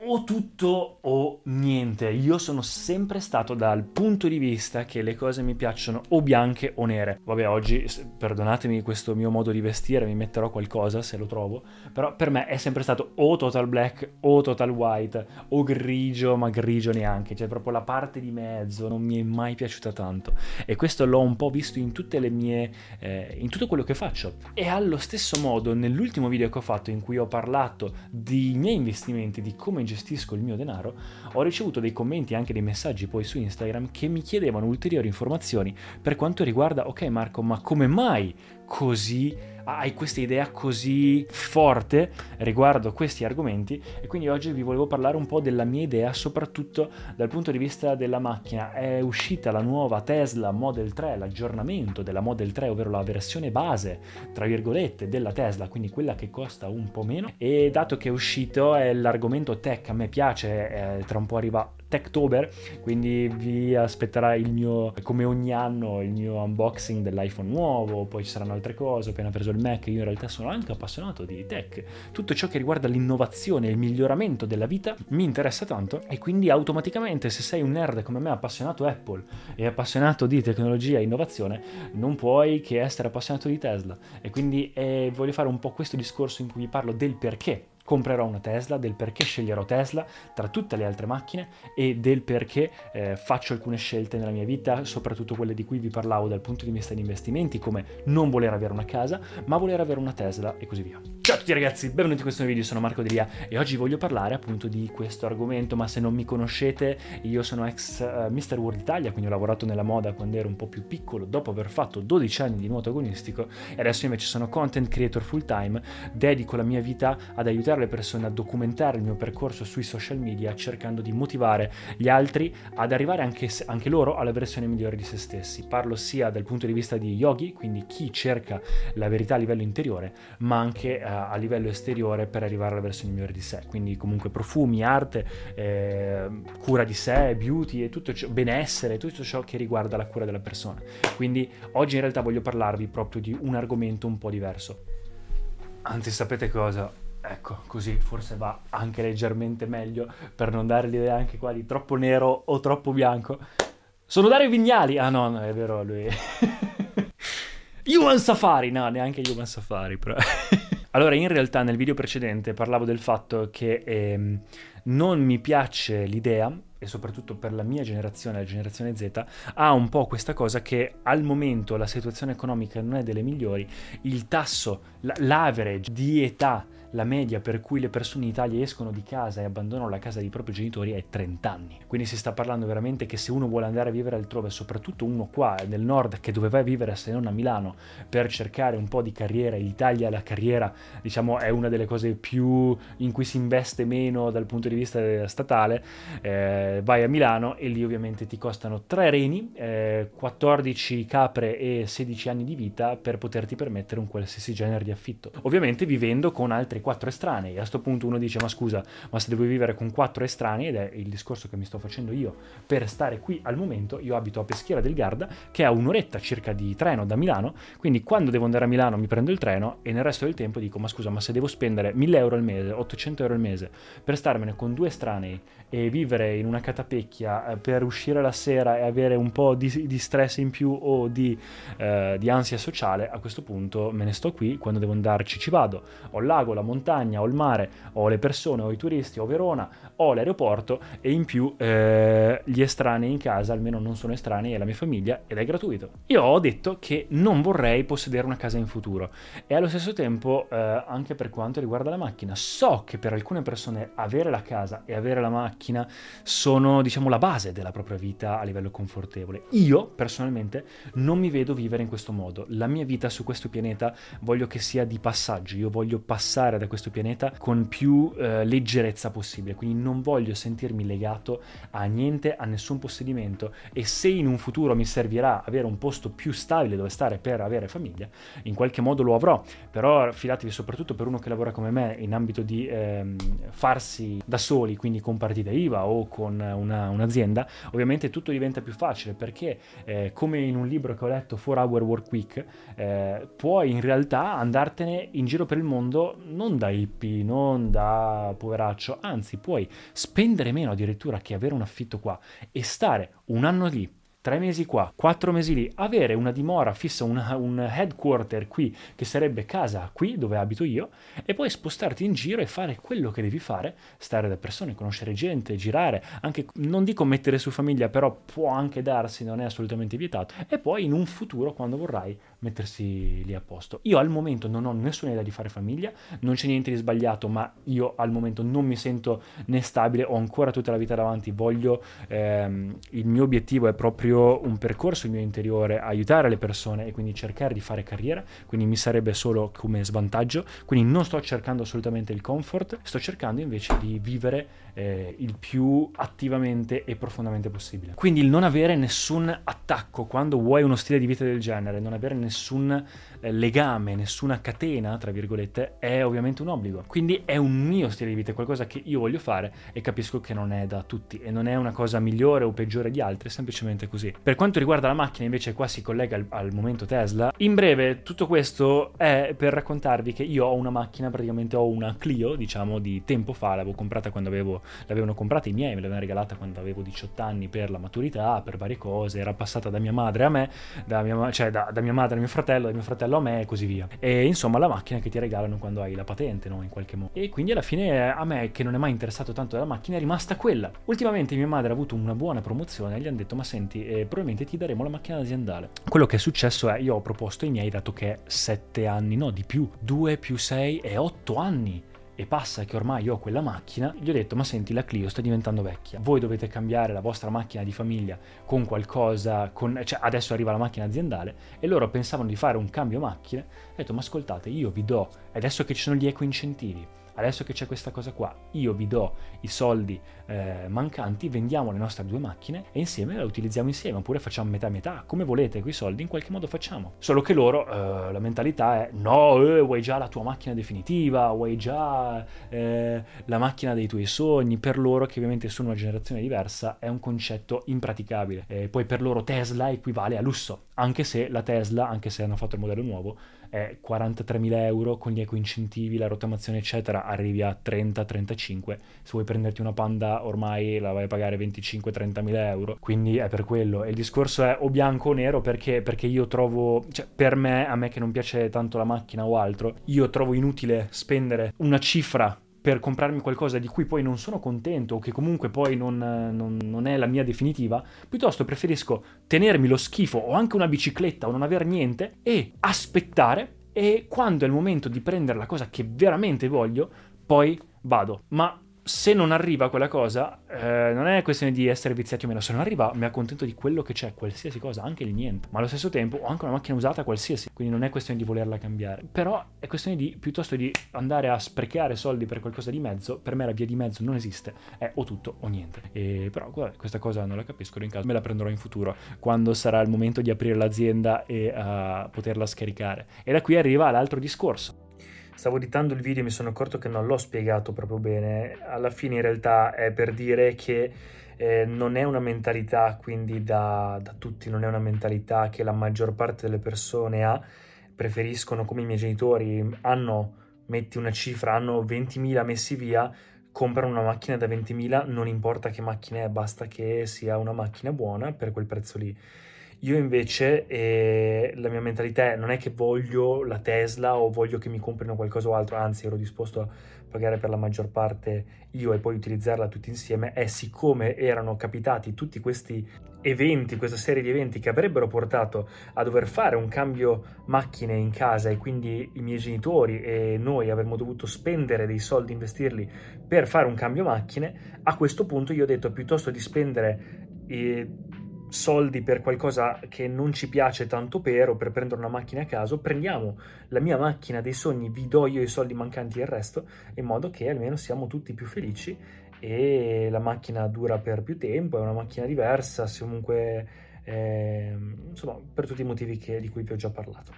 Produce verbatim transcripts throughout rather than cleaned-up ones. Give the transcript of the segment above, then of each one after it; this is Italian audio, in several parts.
O tutto o niente, io sono sempre stato dal punto di vista che le cose mi piacciono o bianche o nere. Vabbè, oggi, perdonatemi questo mio modo di vestire, mi metterò qualcosa se lo trovo, però per me è sempre stato o total black o total white, o grigio, ma grigio neanche, cioè proprio la parte di mezzo non mi è mai piaciuta tanto, e questo l'ho un po' visto in tutte le mie eh, in tutto quello che faccio. E allo stesso modo nell'ultimo video che ho fatto, in cui ho parlato di miei investimenti, di come gestisco il mio denaro, ho ricevuto dei commenti e anche dei messaggi poi su Instagram che mi chiedevano ulteriori informazioni per quanto riguarda: ok Marco, ma come mai così hai questa idea così forte riguardo questi argomenti? E quindi oggi vi volevo parlare un po' della mia idea, soprattutto dal punto di vista della macchina. È uscita la nuova Tesla Model tre, l'aggiornamento della Model tre, ovvero la versione base, tra virgolette, della Tesla, quindi quella che costa un po' meno. E dato che è uscito, è l'argomento tech, a me piace, eh, tra un po' arriva Techtober, quindi vi aspetterà il mio, come ogni anno, il mio unboxing dell'iPhone nuovo, poi ci saranno altre cose, ho appena preso il Mac, io in realtà sono anche appassionato di tech, tutto ciò che riguarda l'innovazione e il miglioramento della vita mi interessa tanto, e quindi automaticamente, se sei un nerd come me, appassionato Apple e appassionato di tecnologia e innovazione, non puoi che essere appassionato di Tesla. E quindi eh, voglio fare un po' questo discorso in cui vi parlo del perché comprerò una Tesla, del perché sceglierò Tesla tra tutte le altre macchine, e del perché eh, faccio alcune scelte nella mia vita, soprattutto quelle di cui vi parlavo dal punto di vista di investimenti, come non voler avere una casa, ma voler avere una Tesla, e così via. Ciao a tutti ragazzi, benvenuti in questo nuovo video, sono Marco D'Elia e oggi voglio parlare appunto di questo argomento. Ma se non mi conoscete, io sono ex uh, mister World Italia, quindi ho lavorato nella moda quando ero un po' più piccolo, dopo aver fatto dodici anni di nuoto agonistico, e adesso invece sono content creator full time, dedico la mia vita ad aiutare le persone a documentare il mio percorso sui social media, cercando di motivare gli altri ad arrivare anche, se, anche loro alla versione migliore di se stessi. Parlo sia dal punto di vista di yogi, quindi chi cerca la verità a livello interiore, ma anche eh, a livello esteriore per arrivare alla versione migliore di sé, quindi comunque profumi, arte, eh, cura di sé, beauty e tutto ciò, benessere, tutto ciò che riguarda la cura della persona. Quindi oggi in realtà voglio parlarvi proprio di un argomento un po' diverso, anzi sapete cosa? Ecco, così forse va anche leggermente meglio, per non dare l'idea anche qua di troppo nero o troppo bianco. Sono Dario Vignali! Ah no, no, è vero, lui... Human Safari! No, neanche Human Safari, però... Allora, in realtà nel video precedente parlavo del fatto che ehm, non mi piace l'idea, e soprattutto per la mia generazione, la generazione Z, ha un po' questa cosa che al momento la situazione economica non è delle migliori, il tasso, l'average di età, la media per cui le persone in Italia escono di casa e abbandonano la casa dei propri genitori è trenta anni. Quindi si sta parlando veramente che se uno vuole andare a vivere altrove, soprattutto uno qua nel nord che doveva vivere se non a Milano per cercare un po' di carriera, in Italia la carriera, diciamo, è una delle cose più in cui si investe meno dal punto di vista statale, eh, vai a Milano e lì ovviamente ti costano tre reni, eh, quattordici capre e sedici anni di vita per poterti permettere un qualsiasi genere di affitto, ovviamente vivendo con altri quattro estranei. A sto punto uno dice: ma scusa, ma se devo vivere con quattro estranei, ed è il discorso che mi sto facendo io per stare qui al momento, io abito a Peschiera del Garda, che è a un'oretta circa di treno da Milano, quindi quando devo andare a Milano mi prendo il treno, e nel resto del tempo dico: ma scusa, ma se devo spendere mille euro al mese, ottocento euro al mese per starmene con due estranei e vivere in una catapecchia per uscire la sera e avere un po' di, di stress in più o di, eh, di ansia sociale, a questo punto me ne sto qui, quando devo andarci ci vado, ho il lago, la montagna, ho il mare, ho le persone, ho i turisti, ho Verona, ho l'aeroporto, e in più eh, gli estranei in casa, almeno non sono estranei, è la mia famiglia ed è gratuito. Io ho detto che non vorrei possedere una casa in futuro, e allo stesso tempo eh, anche per quanto riguarda la macchina, so che per alcune persone avere la casa e avere la macchina sono, diciamo, la base della propria vita a livello confortevole. Io personalmente non mi vedo vivere in questo modo, la mia vita su questo pianeta voglio che sia di passaggio, io voglio passare andare da questo pianeta con più eh, leggerezza possibile, quindi non voglio sentirmi legato a niente, a nessun possedimento, e se in un futuro mi servirà avere un posto più stabile dove stare per avere famiglia, in qualche modo lo avrò, però fidatevi, soprattutto per uno che lavora come me in ambito di ehm, farsi da soli, quindi con partita I V A o con una, un'azienda, ovviamente tutto diventa più facile perché eh, come in un libro che ho letto, Four Hour Work Week, eh, puoi in realtà andartene in giro per il mondo non da hippie, non da poveraccio, anzi puoi spendere meno addirittura che avere un affitto qua e stare un anno lì, tre mesi qua, quattro mesi lì, avere una dimora fissa, una, un headquarter qui, che sarebbe casa qui dove abito io, e poi spostarti in giro e fare quello che devi fare, stare da persone, conoscere gente, girare, anche, non dico mettere su famiglia, però può anche darsi, non è assolutamente vietato, e poi in un futuro, quando vorrai, mettersi lì a posto. Io al momento non ho nessuna idea di fare famiglia, non c'è niente di sbagliato, ma io al momento non mi sento né stabile, ho ancora tutta la vita davanti, voglio, ehm, il mio obiettivo è proprio un percorso, il mio interiore, aiutare le persone e quindi cercare di fare carriera, quindi mi sarebbe solo come svantaggio, quindi non sto cercando assolutamente il comfort, sto cercando invece di vivere eh, il più attivamente e profondamente possibile. Quindi il non avere nessun attacco quando vuoi uno stile di vita del genere, non avere nessun eh, legame, nessuna catena tra virgolette, è ovviamente un obbligo, quindi è un mio stile di vita, è qualcosa che io voglio fare e capisco che non è da tutti e non è una cosa migliore o peggiore di altre, è semplicemente così. Per quanto riguarda la macchina invece, qua si collega al, al momento Tesla. In breve tutto questo è per raccontarvi che io ho una macchina, praticamente ho una Clio, diciamo, di tempo fa, l'avevo comprata quando avevo, l'avevano comprata i miei, me l'avevano regalata quando avevo diciotto anni per la maturità, per varie cose, era passata da mia madre a me, da mia, cioè da, da mia madre a mio fratello, da mio fratello a me e così via, e insomma la macchina che ti regalano quando hai la patente, no, in qualche modo. E quindi alla fine a me, che non è mai interessato tanto della macchina, è rimasta quella. Ultimamente mia madre ha avuto una buona promozione e gli hanno detto: ma senti, E probabilmente ti daremo la macchina aziendale. Quello che è successo è, io ho proposto ai miei, dato che sette anni, no, di più, due più sei è otto anni e passa che ormai io ho quella macchina, gli ho detto: ma senti, la Clio sta diventando vecchia, voi dovete cambiare la vostra macchina di famiglia con qualcosa, con... cioè adesso arriva la macchina aziendale, e loro pensavano di fare un cambio macchina. Ho detto: ma ascoltate, io vi do, adesso che ci sono gli eco-incentivi, adesso che c'è questa cosa qua, io vi do i soldi eh, mancanti, vendiamo le nostre due macchine e insieme la utilizziamo insieme, oppure facciamo metà metà, come volete, quei soldi in qualche modo facciamo. Solo che loro, eh, la mentalità è: no, eh, vuoi già la tua macchina definitiva, vuoi già eh, la macchina dei tuoi sogni. Per loro, che ovviamente sono una generazione diversa, è un concetto impraticabile. E poi per loro Tesla equivale a lusso, anche se la Tesla, anche se hanno fatto il modello nuovo, è quarantatremila euro, con gli eco-incentivi, la rottamazione eccetera, arrivi a trenta trentacinque. Se vuoi prenderti una Panda ormai la vai a pagare venticinque trentamila euro, quindi è per quello. E il discorso è o bianco o nero, perché, perché io trovo, cioè per me, a me che non piace tanto la macchina o altro, io trovo inutile spendere una cifra per comprarmi qualcosa di cui poi non sono contento o che comunque poi non, non, non è la mia definitiva. Piuttosto preferisco tenermi lo schifo o anche una bicicletta o non aver niente e aspettare, e quando è il momento di prendere la cosa che veramente voglio poi vado. Ma se non arriva quella cosa, eh, non è questione di essere viziati o meno, se non arriva mi accontento di quello che c'è, qualsiasi cosa, anche il niente. Ma allo stesso tempo ho anche una macchina usata qualsiasi, quindi non è questione di volerla cambiare, però è questione di, piuttosto di andare a sprecare soldi per qualcosa di mezzo, per me la via di mezzo non esiste, è o tutto o niente. E però guarda, questa cosa non la capisco, in caso me la prenderò in futuro, quando sarà il momento di aprire l'azienda e uh, poterla scaricare. E da qui arriva l'altro discorso. Stavo editando il video e mi sono accorto che non l'ho spiegato proprio bene. Alla fine in realtà è per dire che eh, non è una mentalità, quindi da, da tutti, non è una mentalità che la maggior parte delle persone ha. Preferiscono, come i miei genitori, hanno, metti una cifra, hanno ventimila messi via, comprano una macchina da ventimila, non importa che macchina è, basta che sia una macchina buona per quel prezzo lì. Io invece, eh, la mia mentalità è, non è che voglio la Tesla o voglio che mi comprino qualcosa o altro, anzi ero disposto a pagare per la maggior parte io e poi utilizzarla tutti insieme. E siccome erano capitati tutti questi eventi, questa serie di eventi che avrebbero portato a dover fare un cambio macchine in casa, e quindi i miei genitori e noi avremmo dovuto spendere dei soldi, investirli per fare un cambio macchine, a questo punto io ho detto: piuttosto di spendere... Eh, soldi per qualcosa che non ci piace tanto per, o per prendere una macchina a caso, prendiamo la mia macchina dei sogni, vi do io i soldi mancanti e il resto, in modo che almeno siamo tutti più felici e la macchina dura per più tempo, è una macchina diversa, se comunque eh, insomma, per tutti i motivi che, di cui vi ho già parlato.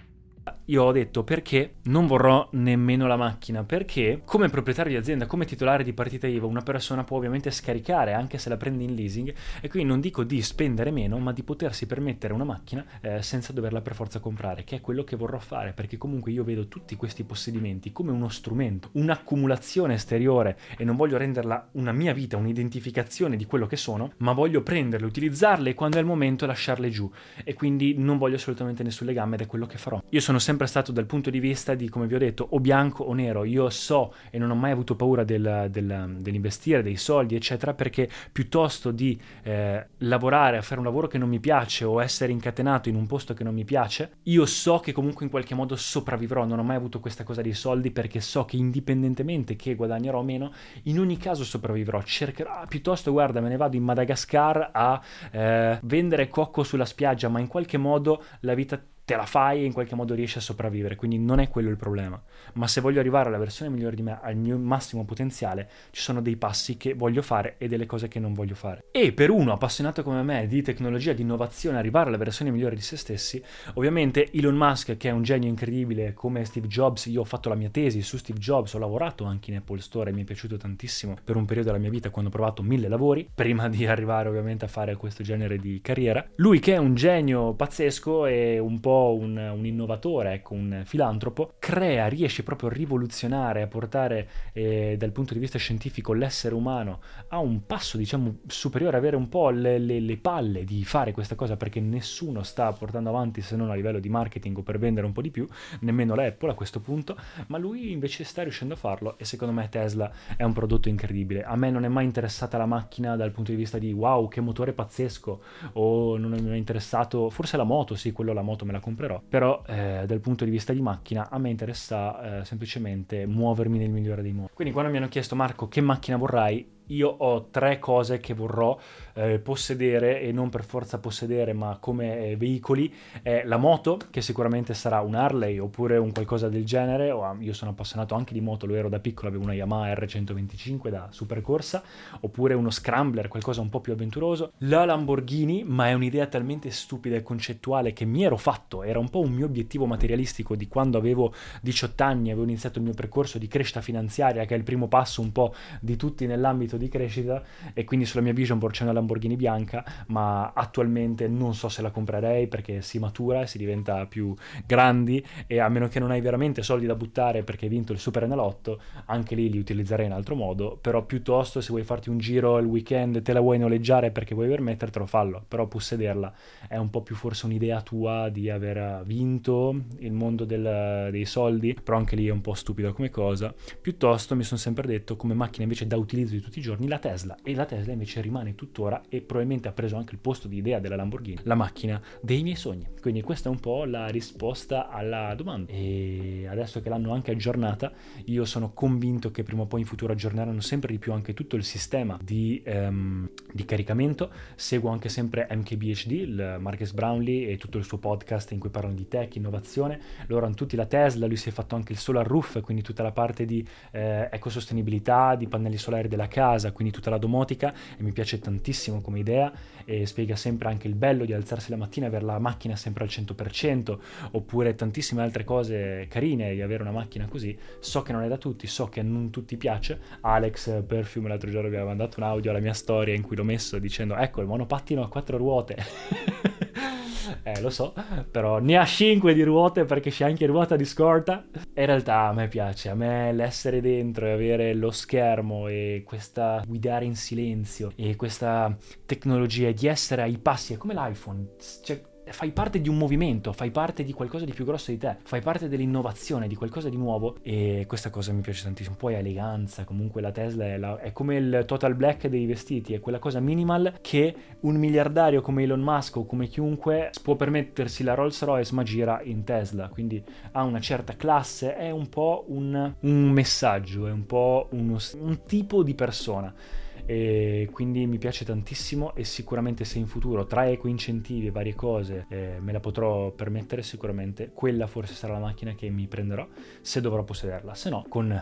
Io ho detto perché non vorrò nemmeno la macchina, perché come proprietario di azienda, come titolare di partita I V A, una persona può ovviamente scaricare anche se la prende in leasing, e quindi non dico di spendere meno, ma di potersi permettere una macchina eh, senza doverla per forza comprare, che è quello che vorrò fare, perché comunque io vedo tutti questi possedimenti come uno strumento, un'accumulazione esteriore, e non voglio renderla una mia vita, un'identificazione di quello che sono, ma voglio prenderle, utilizzarle e quando è il momento lasciarle giù, e quindi non voglio assolutamente nessun legame ed è quello che farò. Io sono sempre stato dal punto di vista di, come vi ho detto, o bianco o nero. Io so e non ho mai avuto paura del, del, dell'investire dei soldi eccetera, perché piuttosto di eh, lavorare a fare un lavoro che non mi piace o essere incatenato in un posto che non mi piace, io so che comunque in qualche modo sopravvivrò. Non ho mai avuto questa cosa dei soldi, perché so che indipendentemente che guadagnerò o meno, in ogni caso sopravvivrò. Cercherò, ah, piuttosto guarda, me ne vado in Madagascar a eh, vendere cocco sulla spiaggia, ma in qualche modo la vita te la fai e in qualche modo riesci a sopravvivere, quindi non è quello il problema. Ma se voglio arrivare alla versione migliore di me, al mio massimo potenziale, ci sono dei passi che voglio fare e delle cose che non voglio fare. E per uno appassionato come me di tecnologia, di innovazione, arrivare alla versione migliore di se stessi, ovviamente Elon Musk, che è un genio incredibile, come Steve Jobs. Io ho fatto la mia tesi su Steve Jobs, ho lavorato anche in Apple Store e mi è piaciuto tantissimo per un periodo della mia vita, quando ho provato mille lavori prima di arrivare ovviamente a fare questo genere di carriera. Lui, che è un genio pazzesco e un po' Un, un innovatore, ecco, un filantropo, crea, riesce proprio a rivoluzionare, a portare eh, dal punto di vista scientifico l'essere umano a un passo, diciamo, superiore, avere un po' le, le, le palle di fare questa cosa, perché nessuno sta portando avanti, se non a livello di marketing o per vendere un po' di più, nemmeno la Apple a questo punto, ma lui invece sta riuscendo a farlo. E secondo me Tesla è un prodotto incredibile. A me non è mai interessata la macchina dal punto di vista di wow, che motore pazzesco, o non mi è interessato, forse la moto, sì, quello la moto me la comprerò, però eh, dal punto di vista di macchina a me interessa eh, semplicemente muovermi nel migliore dei modi. Quindi quando mi hanno chiesto Marco che macchina vorrai, io ho tre cose che vorrò eh, possedere, e non per forza possedere ma come eh, veicoli. Eh, la moto, che sicuramente sarà un Harley oppure un qualcosa del genere, o, io sono appassionato anche di moto, lo ero da piccolo, avevo una Yamaha erre centoventicinque da supercorsa, oppure uno Scrambler, qualcosa un po' più avventuroso. La Lamborghini, ma è un'idea talmente stupida e concettuale che mi ero fatto, era un po' un mio obiettivo materialistico di quando avevo diciotto anni, avevo iniziato il mio percorso di crescita finanziaria, che è il primo passo un po' di tutti nell'ambito di crescita, e quindi sulla mia vision board c'è una Lamborghini bianca, ma attualmente non so se la comprerei, perché si matura, si diventa più grandi, e a meno che non hai veramente soldi da buttare perché hai vinto il Super Enalotto, anche lì li utilizzerei in altro modo. Però piuttosto, se vuoi farti un giro il weekend, te la vuoi noleggiare perché vuoi permettertelo, fallo, però possederla è un po' più forse un'idea tua di aver vinto il mondo del, dei soldi, però anche lì è un po' stupido come cosa. Piuttosto mi sono sempre detto, come macchina invece da utilizzo di tutti i giorni, la Tesla. E la Tesla invece rimane tuttora, e probabilmente ha preso anche il posto di idea della Lamborghini, la macchina dei miei sogni. Quindi questa è un po' la risposta alla domanda, e adesso che l'hanno anche aggiornata, io sono convinto che prima o poi in futuro aggiorneranno sempre di più anche tutto il sistema di, um, di caricamento. Seguo anche sempre M K B H D, il Marcus Brownlee, e tutto il suo podcast in cui parlano di tech, innovazione. Loro hanno tutti la Tesla, lui si è fatto anche il solar roof, quindi tutta la parte di eh, ecosostenibilità, di pannelli solari della casa, quindi tutta la domotica, e mi piace tantissimo come idea. E spiega sempre anche il bello di alzarsi la mattina e avere la macchina sempre al cento per cento, oppure tantissime altre cose carine di avere una macchina così. So che non è da tutti, so che non tutti piace. Alex Perfume l'altro giorno vi aveva mandato un audio alla mia storia in cui l'ho messo dicendo ecco il monopattino a quattro ruote. Eh, lo so, però ne ha cinque di ruote, perché c'è anche ruota di scorta. In realtà a me piace, a me l'essere dentro e avere lo schermo e questa guidare in silenzio e questa tecnologia di essere ai passi, è come l'iPhone, cioè fai parte di un movimento, fai parte di qualcosa di più grosso di te, fai parte dell'innovazione, di qualcosa di nuovo, e questa cosa mi piace tantissimo. Poi eleganza, comunque la Tesla è, la, è come il total black dei vestiti, è quella cosa minimal che un miliardario come Elon Musk o come chiunque può permettersi la Rolls Royce, ma gira in Tesla, quindi ha una certa classe, è un po' un, un messaggio, è un po' uno, un tipo di persona. e quindi mi piace tantissimo, e sicuramente se in futuro tra eco-incentivi e varie cose eh, me la potrò permettere, sicuramente quella forse sarà la macchina che mi prenderò se dovrò possederla, se no con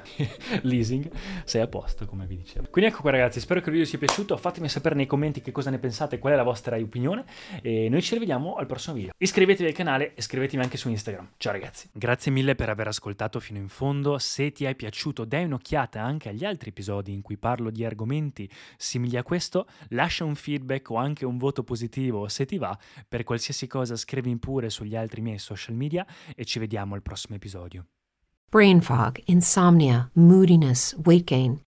leasing sei a posto, come vi dicevo. Quindi ecco qua ragazzi, spero che il video sia piaciuto, fatemi sapere nei commenti che cosa ne pensate, qual è la vostra opinione, e noi ci rivediamo al prossimo video. Iscrivetevi al canale e iscrivetemi anche su Instagram. Ciao ragazzi, grazie mille per aver ascoltato fino in fondo. Se ti è piaciuto dai un'occhiata anche agli altri episodi in cui parlo di argomenti simili a questo, lascia un feedback o anche un voto positivo se ti va. Per qualsiasi cosa scrivimi pure sugli altri miei social media e ci vediamo al prossimo episodio. Brain fog, insomnia, moodiness, weight gain.